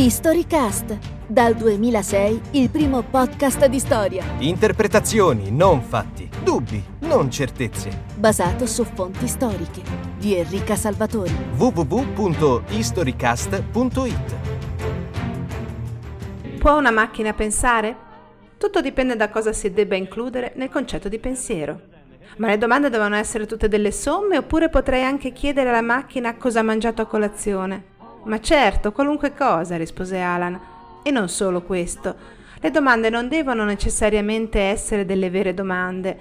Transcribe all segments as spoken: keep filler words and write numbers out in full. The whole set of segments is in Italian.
HistoryCast, dal duemilasei il primo podcast di storia. Interpretazioni, non fatti, dubbi, non certezze. Basato su fonti storiche di Enrica Salvatori. w w w punto historycast punto it. Può una macchina pensare? Tutto dipende da cosa si debba includere nel concetto di pensiero. Ma le domande devono essere tutte delle somme, oppure potrei anche chiedere alla macchina cosa ha mangiato a colazione. «Ma certo, qualunque cosa», rispose Alan. «E non solo questo. Le domande non devono necessariamente essere delle vere domande.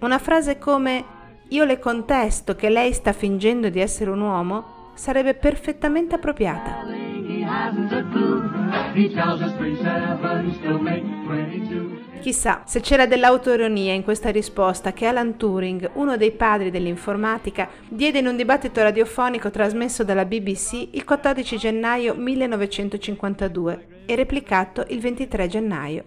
Una frase come «Io le contesto che lei sta fingendo di essere un uomo» sarebbe perfettamente appropriata. Chissà se c'era dell'autoironia in questa risposta che Alan Turing, uno dei padri dell'informatica, diede in un dibattito radiofonico trasmesso dalla B B C il quattordici gennaio millenovecentocinquantadue e replicato il ventitré gennaio.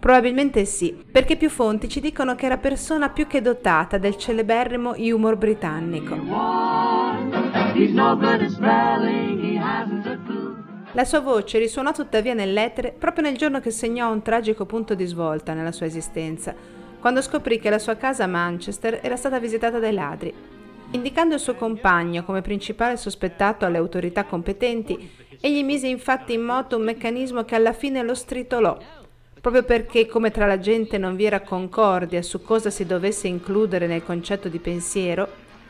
Probabilmente sì, perché più fonti ci dicono che era persona più che dotata del celeberrimo humor britannico. La sua voce risuonò tuttavia nell'etere proprio nel giorno che segnò un tragico punto di svolta nella sua esistenza, quando scoprì che la sua casa a Manchester era stata visitata dai ladri. Indicando il suo compagno come principale sospettato alle autorità competenti, egli mise infatti in moto un meccanismo che alla fine lo stritolò, proprio perché, come tra la gente non vi era concordia su cosa si dovesse includere nel concetto di pensiero,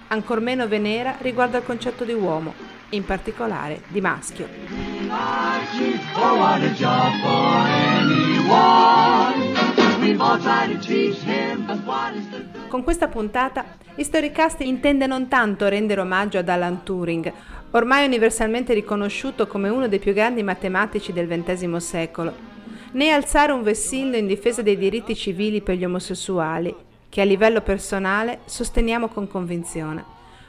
ancor meno ve n'era riguardo al concetto di uomo, in particolare di maschio. Con questa puntata, HistoryCast intende non tanto rendere omaggio ad Alan Turing, ormai universalmente riconosciuto come uno dei più grandi matematici del ventesimo secolo, né alzare un vessillo in difesa dei diritti civili per gli omosessuali, che a livello personale sosteniamo con convinzione.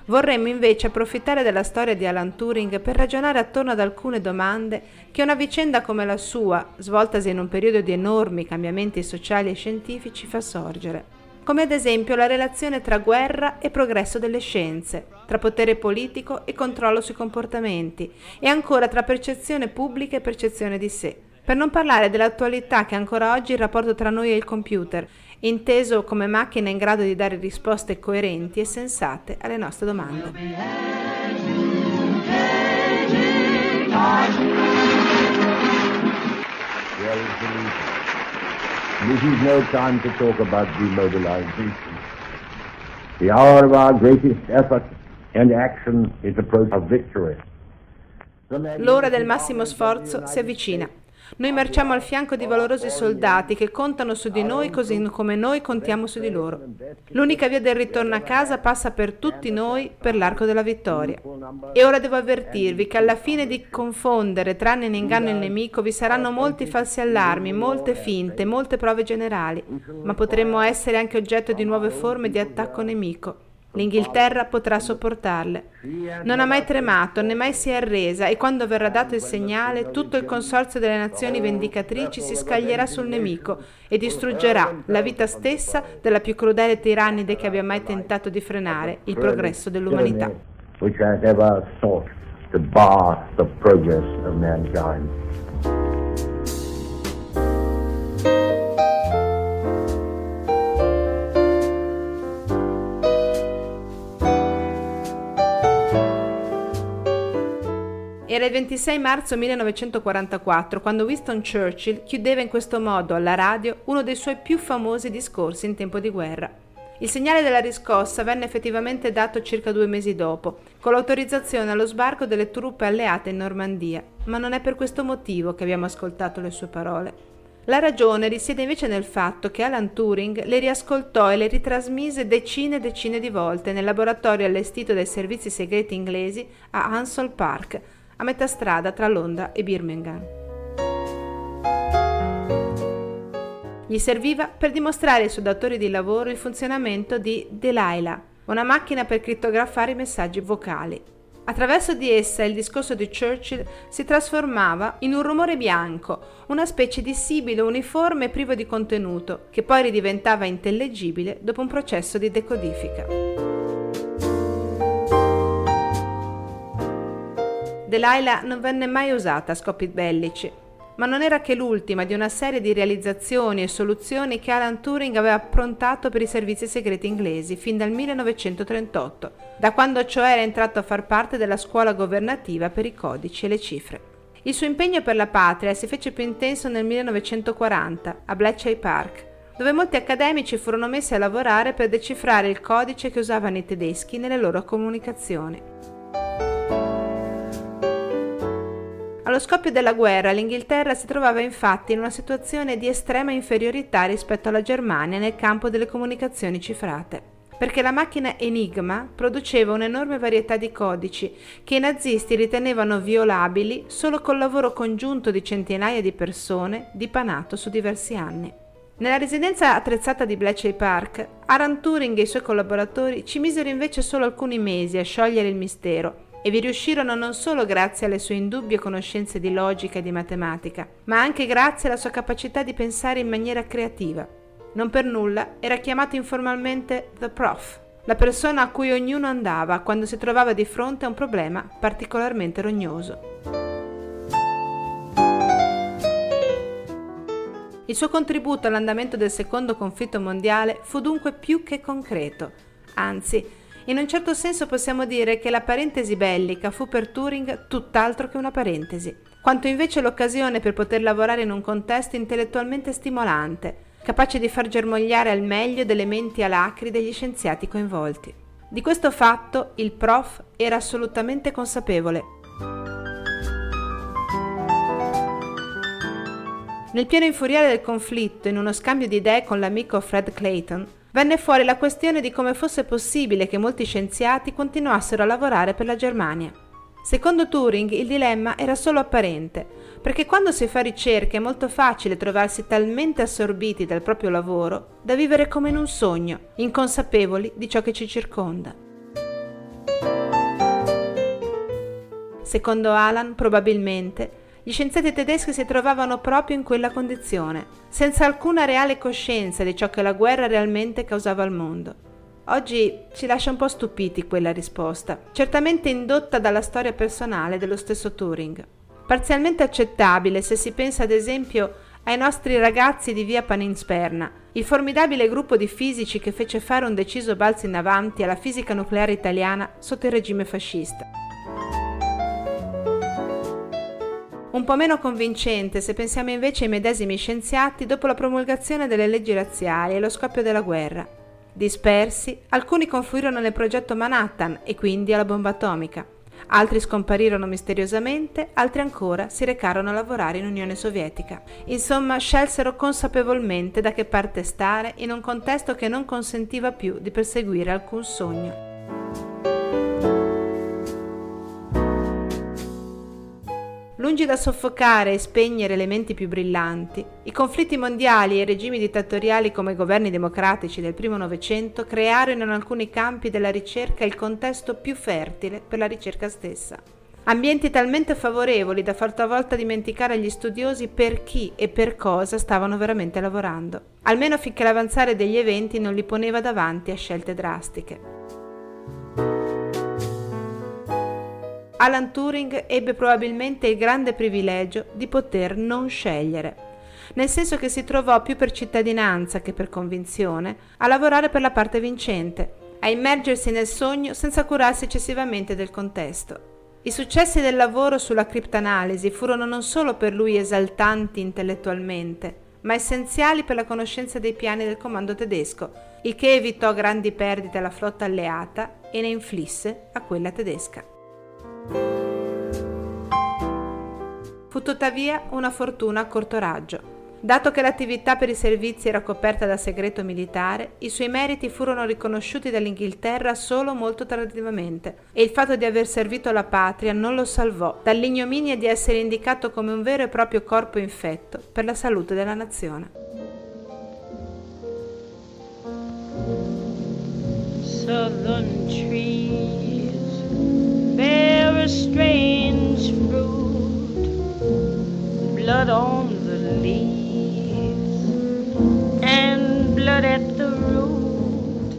Vorremmo invece approfittare della storia di Alan Turing per ragionare attorno ad alcune domande che una vicenda come la sua, svoltasi in un periodo di enormi cambiamenti sociali e scientifici, fa sorgere. Come ad esempio la relazione tra guerra e progresso delle scienze, tra potere politico e controllo sui comportamenti, e ancora tra percezione pubblica e percezione di sé. Per non parlare dell'attualità che ancora oggi il rapporto tra noi e il computer, inteso come macchina in grado di dare risposte coerenti e sensate alle nostre domande. This is no time to talk about demobilization. The hour of our greatest effort and action is the approach of victory. L'ora del massimo sforzo si avvicina. Noi marciamo al fianco di valorosi soldati che contano su di noi così come noi contiamo su di loro. L'unica via del ritorno a casa passa per tutti noi per l'arco della vittoria. E ora devo avvertirvi che alla fine di confondere, tranne in inganno il nemico, vi saranno molti falsi allarmi, molte finte, molte prove generali, ma potremmo essere anche oggetto di nuove forme di attacco nemico. L'Inghilterra potrà sopportarle. Non ha mai tremato, né mai si è arresa, e quando verrà dato il segnale, tutto il consorzio delle nazioni vendicatrici si scaglierà sul nemico e distruggerà la vita stessa della più crudele tirannide che abbia mai tentato di frenare il progresso dell'umanità. Era il ventisei marzo millenovecentoquarantaquattro quando Winston Churchill chiudeva in questo modo alla radio uno dei suoi più famosi discorsi in tempo di guerra. Il segnale della riscossa venne effettivamente dato circa due mesi dopo, con l'autorizzazione allo sbarco delle truppe alleate in Normandia, ma non è per questo motivo che abbiamo ascoltato le sue parole. La ragione risiede invece nel fatto che Alan Turing le riascoltò e le ritrasmise decine e decine di volte nel laboratorio allestito dai servizi segreti inglesi a Hanslope Park, a metà strada tra Londra e Birmingham. Gli serviva per dimostrare ai suoi datori di lavoro il funzionamento di Delilah, una macchina per crittografare i messaggi vocali. Attraverso di essa il discorso di Churchill si trasformava in un rumore bianco, una specie di sibilo uniforme e privo di contenuto, che poi ridiventava intellegibile dopo un processo di decodifica. Delilah non venne mai usata a scopi bellici, ma non era che l'ultima di una serie di realizzazioni e soluzioni che Alan Turing aveva approntato per i servizi segreti inglesi fin dal millenovecentotrentotto, da quando cioè era entrato a far parte della scuola governativa per i codici e le cifre. Il suo impegno per la patria si fece più intenso nel millenovecentoquaranta, a Bletchley Park, dove molti accademici furono messi a lavorare per decifrare il codice che usavano i tedeschi nelle loro comunicazioni. Allo scoppio della guerra, l'Inghilterra si trovava infatti in una situazione di estrema inferiorità rispetto alla Germania nel campo delle comunicazioni cifrate, perché la macchina Enigma produceva un'enorme varietà di codici che i nazisti ritenevano violabili solo col lavoro congiunto di centinaia di persone dipanato su diversi anni. Nella residenza attrezzata di Bletchley Park, Alan Turing e i suoi collaboratori ci misero invece solo alcuni mesi a sciogliere il mistero e vi riuscirono non solo grazie alle sue indubbie conoscenze di logica e di matematica, ma anche grazie alla sua capacità di pensare in maniera creativa. Non per nulla era chiamato informalmente The Prof, la persona a cui ognuno andava quando si trovava di fronte a un problema particolarmente rognoso. Il suo contributo all'andamento del secondo conflitto mondiale fu dunque più che concreto. Anzi, in un certo senso possiamo dire che la parentesi bellica fu per Turing tutt'altro che una parentesi, quanto invece l'occasione per poter lavorare in un contesto intellettualmente stimolante, capace di far germogliare al meglio delle menti alacri degli scienziati coinvolti. Di questo fatto il prof era assolutamente consapevole. Nel pieno infuriare del conflitto, in uno scambio di idee con l'amico Fred Clayton, venne fuori la questione di come fosse possibile che molti scienziati continuassero a lavorare per la Germania. Secondo Turing il dilemma era solo apparente, perché quando si fa ricerca è molto facile trovarsi talmente assorbiti dal proprio lavoro da vivere come in un sogno, inconsapevoli di ciò che ci circonda. Secondo Alan, probabilmente, gli scienziati tedeschi si trovavano proprio in quella condizione, senza alcuna reale coscienza di ciò che la guerra realmente causava al mondo. Oggi ci lascia un po' stupiti quella risposta, certamente indotta dalla storia personale dello stesso Turing. Parzialmente accettabile se si pensa ad esempio ai nostri ragazzi di via Panisperna, il formidabile gruppo di fisici che fece fare un deciso balzo in avanti alla fisica nucleare italiana sotto il regime fascista. Un po' meno convincente se pensiamo invece ai medesimi scienziati dopo la promulgazione delle leggi razziali e lo scoppio della guerra. Dispersi, alcuni confluirono nel progetto Manhattan e quindi alla bomba atomica, altri scomparirono misteriosamente, altri ancora si recarono a lavorare in Unione Sovietica. Insomma, scelsero consapevolmente da che parte stare in un contesto che non consentiva più di perseguire alcun sogno. Lungi da soffocare e spegnere le menti più brillanti, i conflitti mondiali e regimi dittatoriali come i governi democratici del primo Novecento crearono in alcuni campi della ricerca il contesto più fertile per la ricerca stessa. Ambienti talmente favorevoli da far talvolta dimenticare agli studiosi per chi e per cosa stavano veramente lavorando, almeno finché l'avanzare degli eventi non li poneva davanti a scelte drastiche. Alan Turing ebbe probabilmente il grande privilegio di poter non scegliere, nel senso che si trovò più per cittadinanza che per convinzione a lavorare per la parte vincente, a immergersi nel sogno senza curarsi eccessivamente del contesto. I successi del lavoro sulla criptanalisi furono non solo per lui esaltanti intellettualmente, ma essenziali per la conoscenza dei piani del comando tedesco, il che evitò grandi perdite alla flotta alleata e ne inflisse a quella tedesca. Fu tuttavia una fortuna a corto raggio. Dato che l'attività per i servizi era coperta da segreto militare, i suoi meriti furono riconosciuti dall'Inghilterra solo molto tardivamente e il fatto di aver servito la patria non lo salvò dall'ignominia di essere indicato come un vero e proprio corpo infetto per la salute della nazione. Southern trees bear a strange fruit, blood on the leaves and blood at the root.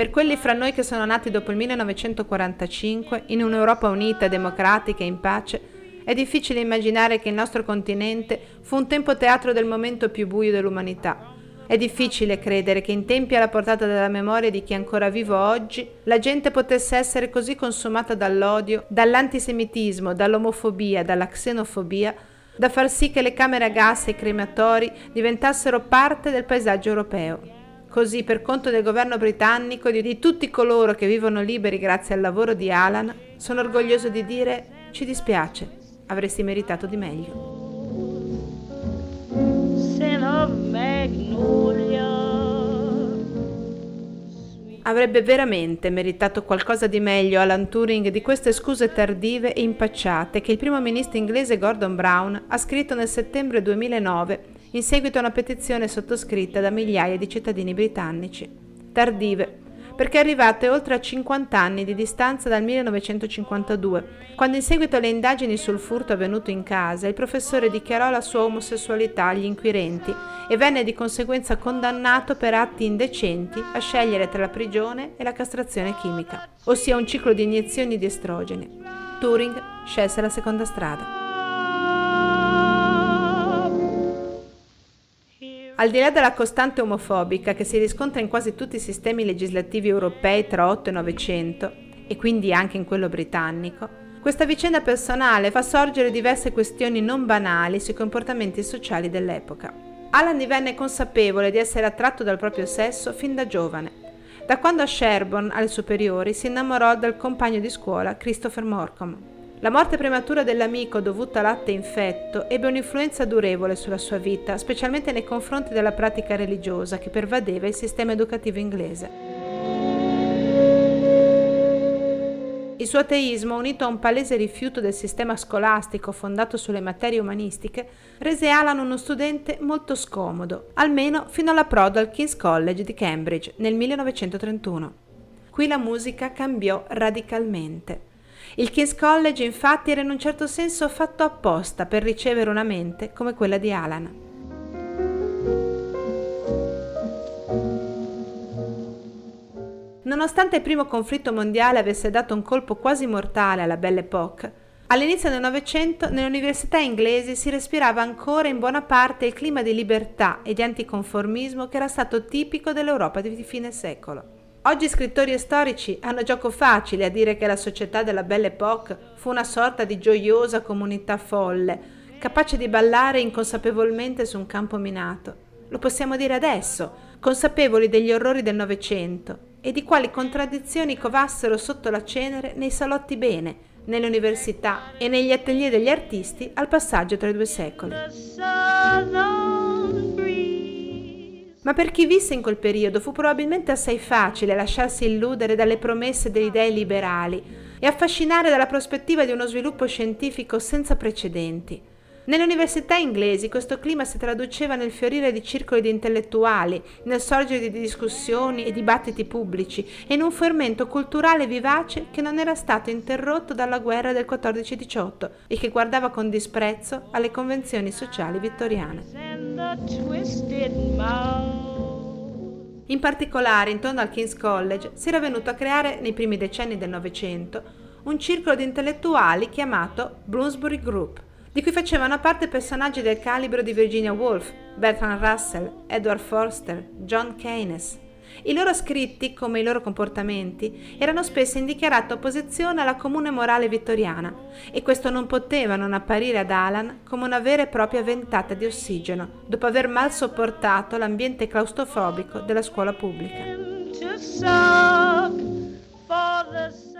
Per quelli fra noi che sono nati dopo il millenovecentoquarantacinque, in un'Europa unita, democratica e in pace, è difficile immaginare che il nostro continente fu un tempo teatro del momento più buio dell'umanità. È difficile credere che in tempi alla portata della memoria di chi è ancora vivo oggi, la gente potesse essere così consumata dall'odio, dall'antisemitismo, dall'omofobia, dalla xenofobia, da far sì che le camere a gas e i crematori diventassero parte del paesaggio europeo. Così, per conto del governo britannico e di tutti coloro che vivono liberi grazie al lavoro di Alan, sono orgoglioso di dire: ci dispiace, avresti meritato di meglio. Avrebbe veramente meritato qualcosa di meglio Alan Turing di queste scuse tardive e impacciate che il primo ministro inglese Gordon Brown ha scritto nel settembre duemilanove in seguito a una petizione sottoscritta da migliaia di cittadini britannici. Tardive, perché arrivate oltre a cinquanta anni di distanza dal millenovecentocinquantadue, quando in seguito alle indagini sul furto avvenuto in casa, il professore dichiarò la sua omosessualità agli inquirenti e venne di conseguenza condannato per atti indecenti a scegliere tra la prigione e la castrazione chimica, ossia un ciclo di iniezioni di estrogeni. Turing scelse la seconda strada. Al di là della costante omofobica che si riscontra in quasi tutti i sistemi legislativi europei tra otto e novecento, e quindi anche in quello britannico, questa vicenda personale fa sorgere diverse questioni non banali sui comportamenti sociali dell'epoca. Alan divenne consapevole di essere attratto dal proprio sesso fin da giovane, da quando a Sherborne, alle superiori, si innamorò del compagno di scuola Christopher Morcombe. La morte prematura dell'amico dovuta a latte infetto ebbe un'influenza durevole sulla sua vita, specialmente nei confronti della pratica religiosa che pervadeva il sistema educativo inglese. Il suo ateismo, unito a un palese rifiuto del sistema scolastico fondato sulle materie umanistiche, rese Alan uno studente molto scomodo, almeno fino alla prova al King's College di Cambridge nel millenovecentotrentuno. Qui la musica cambiò radicalmente. Il King's College, infatti, era in un certo senso fatto apposta per ricevere una mente come quella di Alan. Nonostante il primo conflitto mondiale avesse dato un colpo quasi mortale alla Belle Époque, all'inizio del Novecento nelle università inglesi si respirava ancora in buona parte il clima di libertà e di anticonformismo che era stato tipico dell'Europa di fine secolo. Oggi scrittori e storici hanno gioco facile a dire che la società della Belle Époque fu una sorta di gioiosa comunità folle, capace di ballare inconsapevolmente su un campo minato. Lo possiamo dire adesso, consapevoli degli orrori del Novecento e di quali contraddizioni covassero sotto la cenere nei salotti bene, nelle università e negli atelier degli artisti al passaggio tra i due secoli. Ma per chi visse in quel periodo fu probabilmente assai facile lasciarsi illudere dalle promesse delle idee liberali e affascinare dalla prospettiva di uno sviluppo scientifico senza precedenti. Nelle università inglesi questo clima si traduceva nel fiorire di circoli di intellettuali, nel sorgere di discussioni e dibattiti pubblici e in un fermento culturale vivace che non era stato interrotto dalla guerra del quattordici diciotto e che guardava con disprezzo alle convenzioni sociali vittoriane. In particolare, intorno al King's College si era venuto a creare nei primi decenni del Novecento un circolo di intellettuali chiamato Bloomsbury Group, di cui facevano parte personaggi del calibro di Virginia Woolf, Bertrand Russell, Edward Forster, John Keynes. I loro scritti, come i loro comportamenti, erano spesso in dichiarata opposizione alla comune morale vittoriana, e questo non poteva non apparire ad Alan come una vera e propria ventata di ossigeno, dopo aver mal sopportato l'ambiente claustrofobico della scuola pubblica.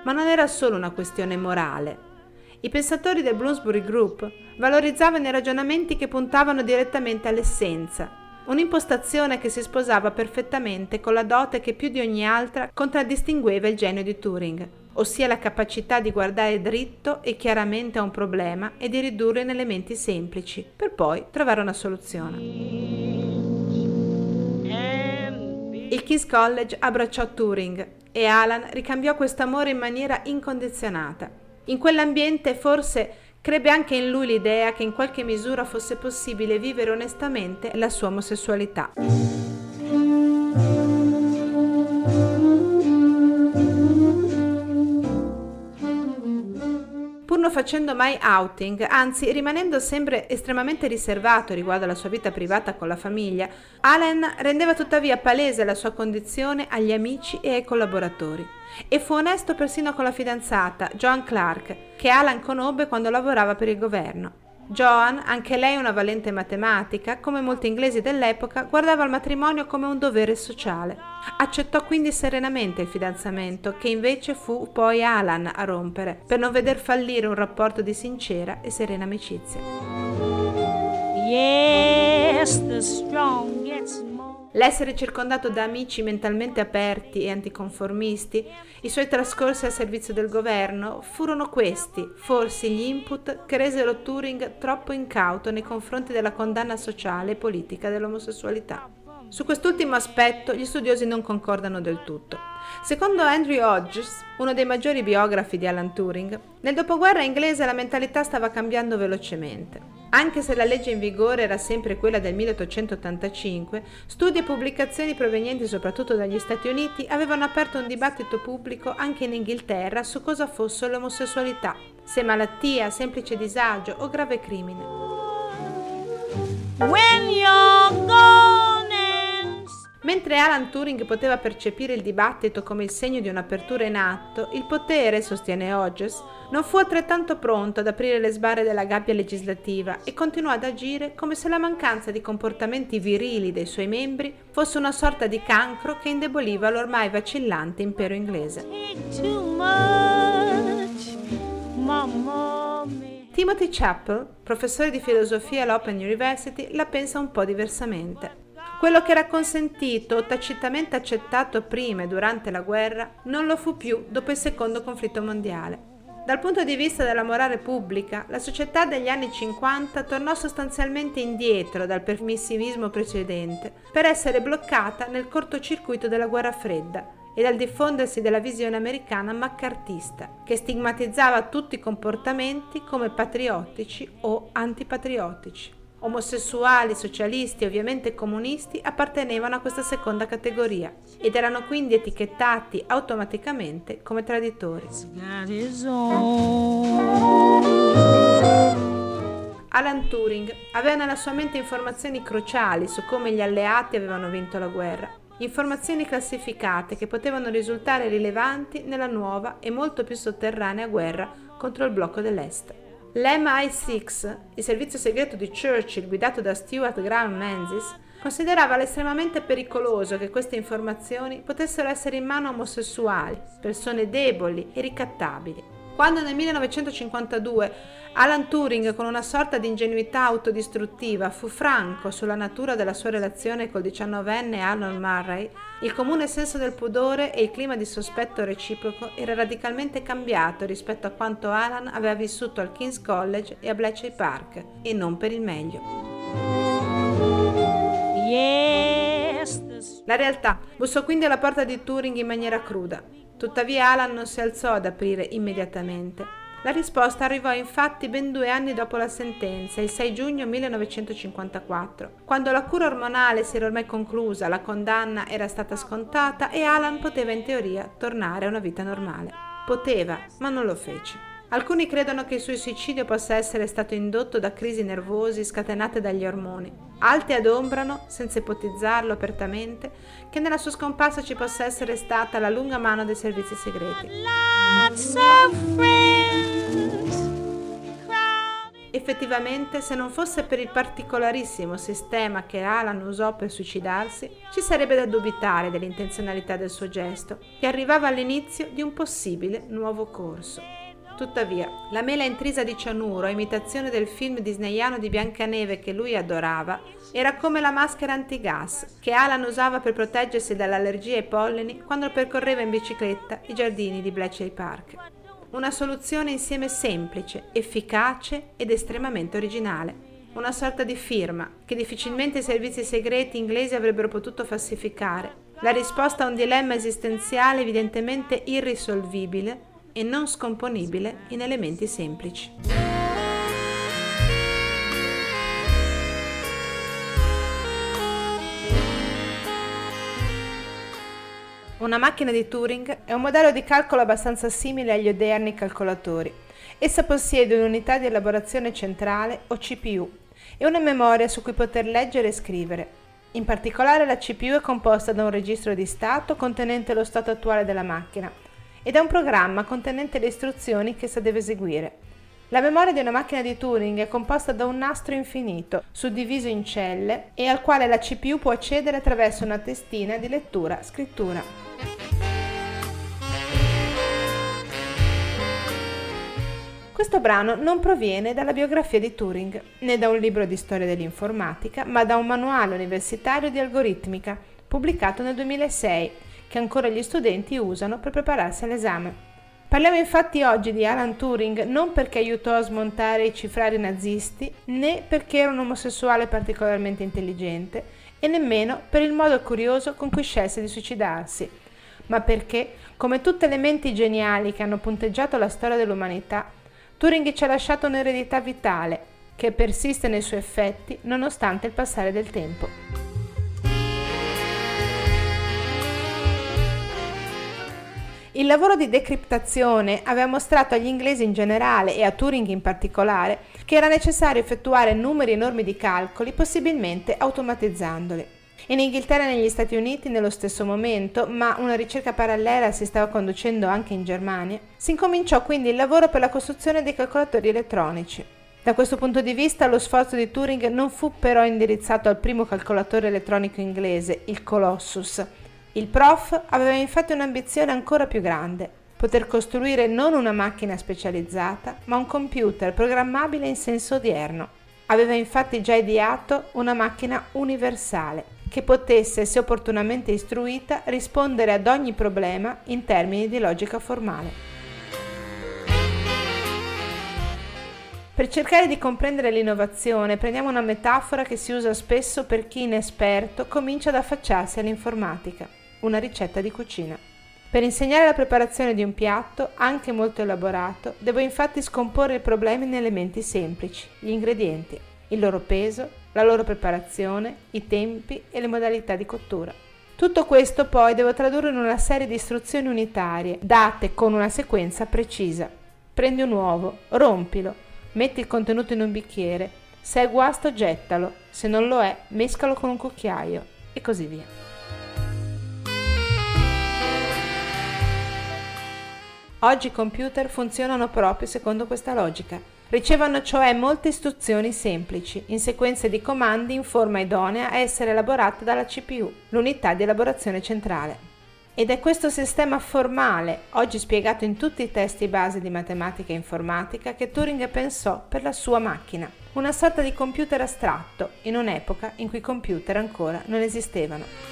Ma non era solo una questione morale. I pensatori del Bloomsbury Group valorizzavano i ragionamenti che puntavano direttamente all'essenza, un'impostazione che si sposava perfettamente con la dote che più di ogni altra contraddistingueva il genio di Turing, ossia la capacità di guardare dritto e chiaramente a un problema e di ridurlo in elementi semplici, per poi trovare una soluzione. Il King's College abbracciò Turing e Alan ricambiò quest'amore in maniera incondizionata. In quell'ambiente forse crebbe anche in lui l'idea che in qualche misura fosse possibile vivere onestamente la sua omosessualità. pur non facendo mai outing, anzi rimanendo sempre estremamente riservato riguardo alla sua vita privata con la famiglia, Alan rendeva tuttavia palese la sua condizione agli amici e ai collaboratori, e fu onesto persino con la fidanzata, Joan Clark, che Alan conobbe quando lavorava per il governo. Joan, anche lei una valente matematica, come molti inglesi dell'epoca, guardava il matrimonio come un dovere sociale. Accettò quindi serenamente il fidanzamento, che invece fu poi Alan a rompere, per non veder fallire un rapporto di sincera e serena amicizia. Yes, the strong gets more. L'essere circondato da amici mentalmente aperti e anticonformisti, i suoi trascorsi al servizio del governo, furono questi, forse gli input che resero Turing troppo incauto nei confronti della condanna sociale e politica dell'omosessualità. Su quest'ultimo aspetto gli studiosi non concordano del tutto. Secondo Andrew Hodges, uno dei maggiori biografi di Alan Turing, nel dopoguerra inglese la mentalità stava cambiando velocemente. Anche se la legge in vigore era sempre quella del milleottocentottantacinque, studi e pubblicazioni provenienti soprattutto dagli Stati Uniti avevano aperto un dibattito pubblico anche in Inghilterra su cosa fosse l'omosessualità, se malattia, semplice disagio o grave crimine. When you're gone. Mentre Alan Turing poteva percepire il dibattito come il segno di un'apertura in atto, il potere, sostiene Hodges, non fu altrettanto pronto ad aprire le sbarre della gabbia legislativa e continuò ad agire come se la mancanza di comportamenti virili dei suoi membri fosse una sorta di cancro che indeboliva l'ormai vacillante impero inglese. Timothy Chappell, professore di filosofia all'Open University, la pensa un po' diversamente. Quello che era consentito o tacitamente accettato prima e durante la guerra non lo fu più dopo il secondo conflitto mondiale. Dal punto di vista della morale pubblica, la società degli anni cinquanta tornò sostanzialmente indietro dal permissivismo precedente per essere bloccata nel cortocircuito della guerra fredda e dal diffondersi della visione americana maccartista, che stigmatizzava tutti i comportamenti come patriottici o antipatriottici. Omosessuali, socialisti e ovviamente comunisti appartenevano a questa seconda categoria ed erano quindi etichettati automaticamente come traditori. Alan Turing aveva nella sua mente informazioni cruciali su come gli alleati avevano vinto la guerra, informazioni classificate che potevano risultare rilevanti nella nuova e molto più sotterranea guerra contro il blocco dell'Est. L'M I sei, il servizio segreto di Churchill guidato da Stuart Graham Menzies, considerava l'estremamente pericoloso che queste informazioni potessero essere in mano a omosessuali, persone deboli e ricattabili. Quando nel millenovecentocinquantadue Alan Turing, con una sorta di ingenuità autodistruttiva, fu franco sulla natura della sua relazione col diciannovenne Alan Murray, il comune senso del pudore e il clima di sospetto reciproco era radicalmente cambiato rispetto a quanto Alan aveva vissuto al King's College e a Bletchley Park, e non per il meglio. La realtà bussò quindi alla porta di Turing in maniera cruda. Tuttavia Alan non si alzò ad aprire immediatamente. La risposta arrivò infatti ben due anni dopo la sentenza, il sei giugno millenovecentocinquantaquattro, quando la cura ormonale si era ormai conclusa, la condanna era stata scontata e Alan poteva in teoria tornare a una vita normale. Poteva, ma non lo fece. Alcuni credono che il suo suicidio possa essere stato indotto da crisi nervosi scatenate dagli ormoni. Altri adombrano, senza ipotizzarlo apertamente, che nella sua scomparsa ci possa essere stata la lunga mano dei servizi segreti. Effettivamente, se non fosse per il particolarissimo sistema che Alan usò per suicidarsi, ci sarebbe da dubitare dell'intenzionalità del suo gesto, che arrivava all'inizio di un possibile nuovo corso. Tuttavia, la mela intrisa di cianuro, a imitazione del film disneyano di Biancaneve che lui adorava, era come la maschera antigas che Alan usava per proteggersi dall'allergia ai pollini quando percorreva in bicicletta i giardini di Bletchley Park. Una soluzione insieme semplice, efficace ed estremamente originale. Una sorta di firma che difficilmente i servizi segreti inglesi avrebbero potuto falsificare. La risposta a un dilemma esistenziale evidentemente irrisolvibile e non scomponibile in elementi semplici. Una macchina di Turing è un modello di calcolo abbastanza simile agli odierni calcolatori, Essa possiede un'unità di elaborazione centrale o C P U e una memoria su cui poter leggere e scrivere. In particolare la C P U è composta da un registro di stato contenente lo stato attuale della macchina e da un programma contenente le istruzioni che essa deve eseguire. La memoria di una macchina di Turing è composta da un nastro infinito, suddiviso in celle, e al quale la C P U può accedere attraverso una testina di lettura-scrittura. Questo brano non proviene dalla biografia di Turing, né da un libro di storia dell'informatica, ma da un manuale universitario di algoritmica, pubblicato nel duemilasei, che ancora gli studenti usano per prepararsi all'esame. Parliamo infatti oggi di Alan Turing non perché aiutò a smontare e cifrare i nazisti, né perché era un omosessuale particolarmente intelligente, e nemmeno per il modo curioso con cui scelse di suicidarsi, ma perché, come tutte le menti geniali che hanno punteggiato la storia dell'umanità, Turing ci ha lasciato un'eredità vitale, che persiste nei suoi effetti nonostante il passare del tempo. Il lavoro di decriptazione aveva mostrato agli inglesi in generale e a Turing in particolare che era necessario effettuare numeri enormi di calcoli, possibilmente automatizzandoli. In Inghilterra e negli Stati Uniti nello stesso momento, ma una ricerca parallela si stava conducendo anche in Germania, si incominciò quindi il lavoro per la costruzione dei calcolatori elettronici. Da questo punto di vista lo sforzo di Turing non fu però indirizzato al primo calcolatore elettronico inglese, il Colossus. Il prof aveva infatti un'ambizione ancora più grande, poter costruire non una macchina specializzata, ma un computer programmabile in senso odierno. Aveva infatti già ideato una macchina universale, che potesse, se opportunamente istruita, rispondere ad ogni problema in termini di logica formale. Per cercare di comprendere l'innovazione, prendiamo una metafora che si usa spesso per chi inesperto comincia ad affacciarsi all'informatica. Una ricetta di cucina. Per insegnare la preparazione di un piatto, anche molto elaborato, devo infatti scomporre il problema in elementi semplici, gli ingredienti, il loro peso, la loro preparazione, i tempi e le modalità di cottura. Tutto questo poi devo tradurre in una serie di istruzioni unitarie, date con una sequenza precisa. Prendi un uovo, rompilo, metti il contenuto in un bicchiere, se è guasto gettalo, se non lo è mescalo con un cucchiaio e così via. Oggi i computer funzionano proprio secondo questa logica. Ricevono cioè molte istruzioni semplici, in sequenze di comandi in forma idonea a essere elaborate dalla C P U, l'unità di elaborazione centrale. Ed è questo sistema formale, oggi spiegato in tutti i testi base di matematica e informatica, che Turing pensò per la sua macchina, una sorta di computer astratto, in un'epoca in cui i computer ancora non esistevano.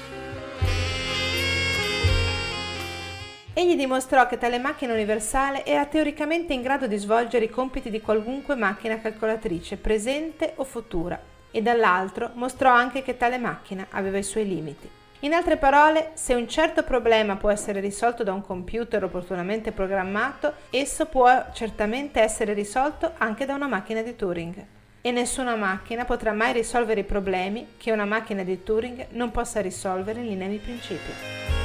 Egli dimostrò che tale macchina universale era teoricamente in grado di svolgere i compiti di qualunque macchina calcolatrice, presente o futura, e dall'altro mostrò anche che tale macchina aveva i suoi limiti. In altre parole, se un certo problema può essere risolto da un computer opportunamente programmato, esso può certamente essere risolto anche da una macchina di Turing. E nessuna macchina potrà mai risolvere i problemi che una macchina di Turing non possa risolvere in linea di principio.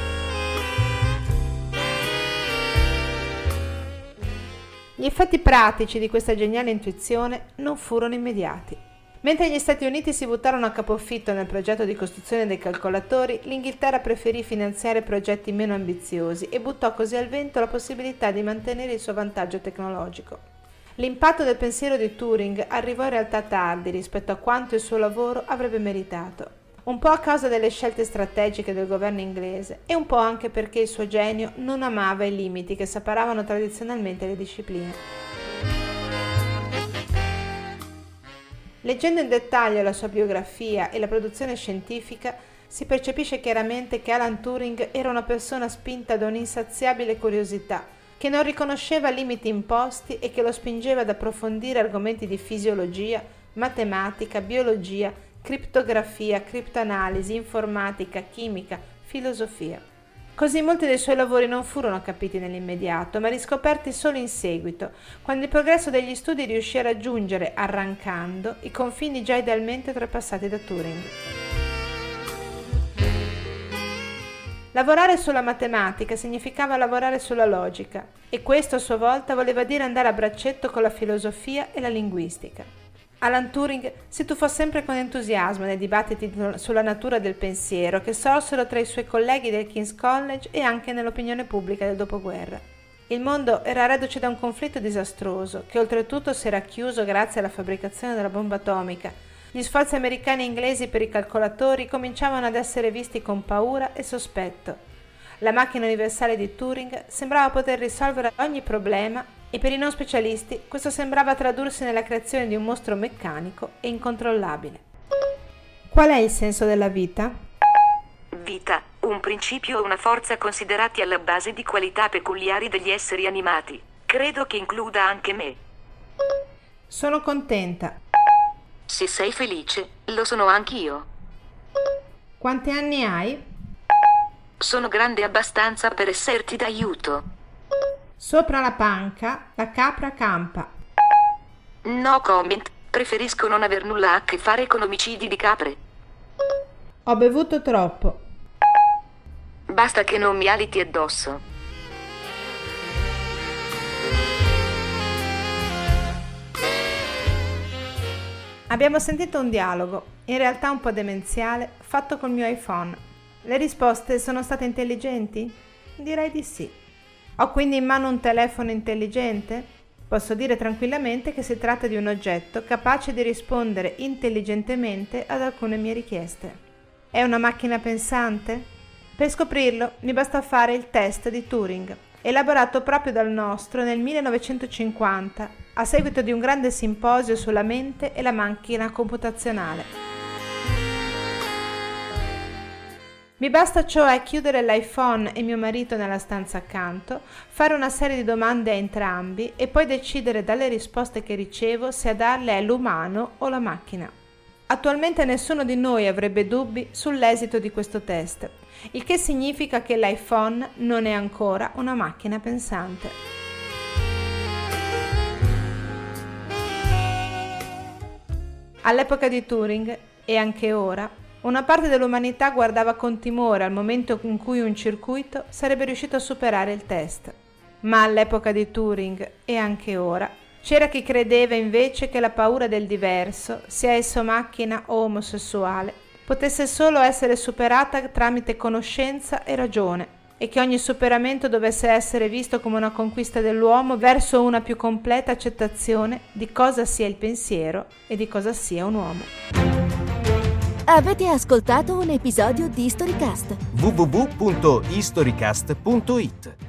Gli effetti pratici di questa geniale intuizione non furono immediati. Mentre gli Stati Uniti si buttarono a capofitto nel progetto di costruzione dei calcolatori, l'Inghilterra preferì finanziare progetti meno ambiziosi e buttò così al vento la possibilità di mantenere il suo vantaggio tecnologico. L'impatto del pensiero di Turing arrivò in realtà tardi rispetto a quanto il suo lavoro avrebbe meritato, un po' a causa delle scelte strategiche del governo inglese e un po' anche perché il suo genio non amava i limiti che separavano tradizionalmente le discipline. Leggendo in dettaglio la sua biografia e la produzione scientifica, si percepisce chiaramente che Alan Turing era una persona spinta da un'insaziabile curiosità, che non riconosceva limiti imposti e che lo spingeva ad approfondire argomenti di fisiologia, matematica, biologia, criptografia, criptoanalisi, informatica, chimica, filosofia. Così molti dei suoi lavori non furono capiti nell'immediato, ma riscoperti solo in seguito, quando il progresso degli studi riuscì a raggiungere, arrancando, i confini già idealmente oltrepassati da Turing. Lavorare sulla matematica significava lavorare sulla logica, e questo a sua volta voleva dire andare a braccetto con la filosofia e la linguistica. Alan Turing si tuffò sempre con entusiasmo nei dibattiti sulla natura del pensiero che sorsero tra i suoi colleghi del King's College e anche nell'opinione pubblica del dopoguerra. Il mondo era reduce da un conflitto disastroso, che oltretutto si era chiuso grazie alla fabbricazione della bomba atomica. Gli sforzi americani e inglesi per i calcolatori cominciavano ad essere visti con paura e sospetto. La macchina universale di Turing sembrava poter risolvere ogni problema, e per i non specialisti questo sembrava tradursi nella creazione di un mostro meccanico e incontrollabile. Qual è il senso della vita? Vita, un principio o una forza considerati alla base di qualità peculiari degli esseri animati. Credo che includa anche me. Sono contenta. Se sei felice, lo sono anch'io. Quanti anni hai? Sono grande abbastanza per esserti d'aiuto. Sopra la panca, la capra campa. No comment, preferisco non aver nulla a che fare con omicidi di capre. Ho bevuto troppo. Basta che non mi aliti addosso. Abbiamo sentito un dialogo, in realtà un po' demenziale, fatto col mio iPhone. Le risposte sono state intelligenti? Direi di sì. Ho quindi in mano un telefono intelligente? Posso dire tranquillamente che si tratta di un oggetto capace di rispondere intelligentemente ad alcune mie richieste. È una macchina pensante? Per scoprirlo mi basta fare il test di Turing, elaborato proprio dal nostro nel millenovecentocinquanta, a seguito di un grande simposio sulla mente e la macchina computazionale. Mi basta cioè chiudere l'iPhone e mio marito nella stanza accanto, fare una serie di domande a entrambi e poi decidere dalle risposte che ricevo se a darle è l'umano o la macchina. Attualmente nessuno di noi avrebbe dubbi sull'esito di questo test, il che significa che l'iPhone non è ancora una macchina pensante. All'epoca di Turing, e anche ora, una parte dell'umanità guardava con timore al momento in cui un circuito sarebbe riuscito a superare il test. Ma all'epoca di Turing, e anche ora, c'era chi credeva invece che la paura del diverso, sia esso macchina o omosessuale, potesse solo essere superata tramite conoscenza e ragione, e che ogni superamento dovesse essere visto come una conquista dell'uomo verso una più completa accettazione di cosa sia il pensiero e di cosa sia un uomo. Avete ascoltato un episodio di HistoryCast? w w w punto historycast punto it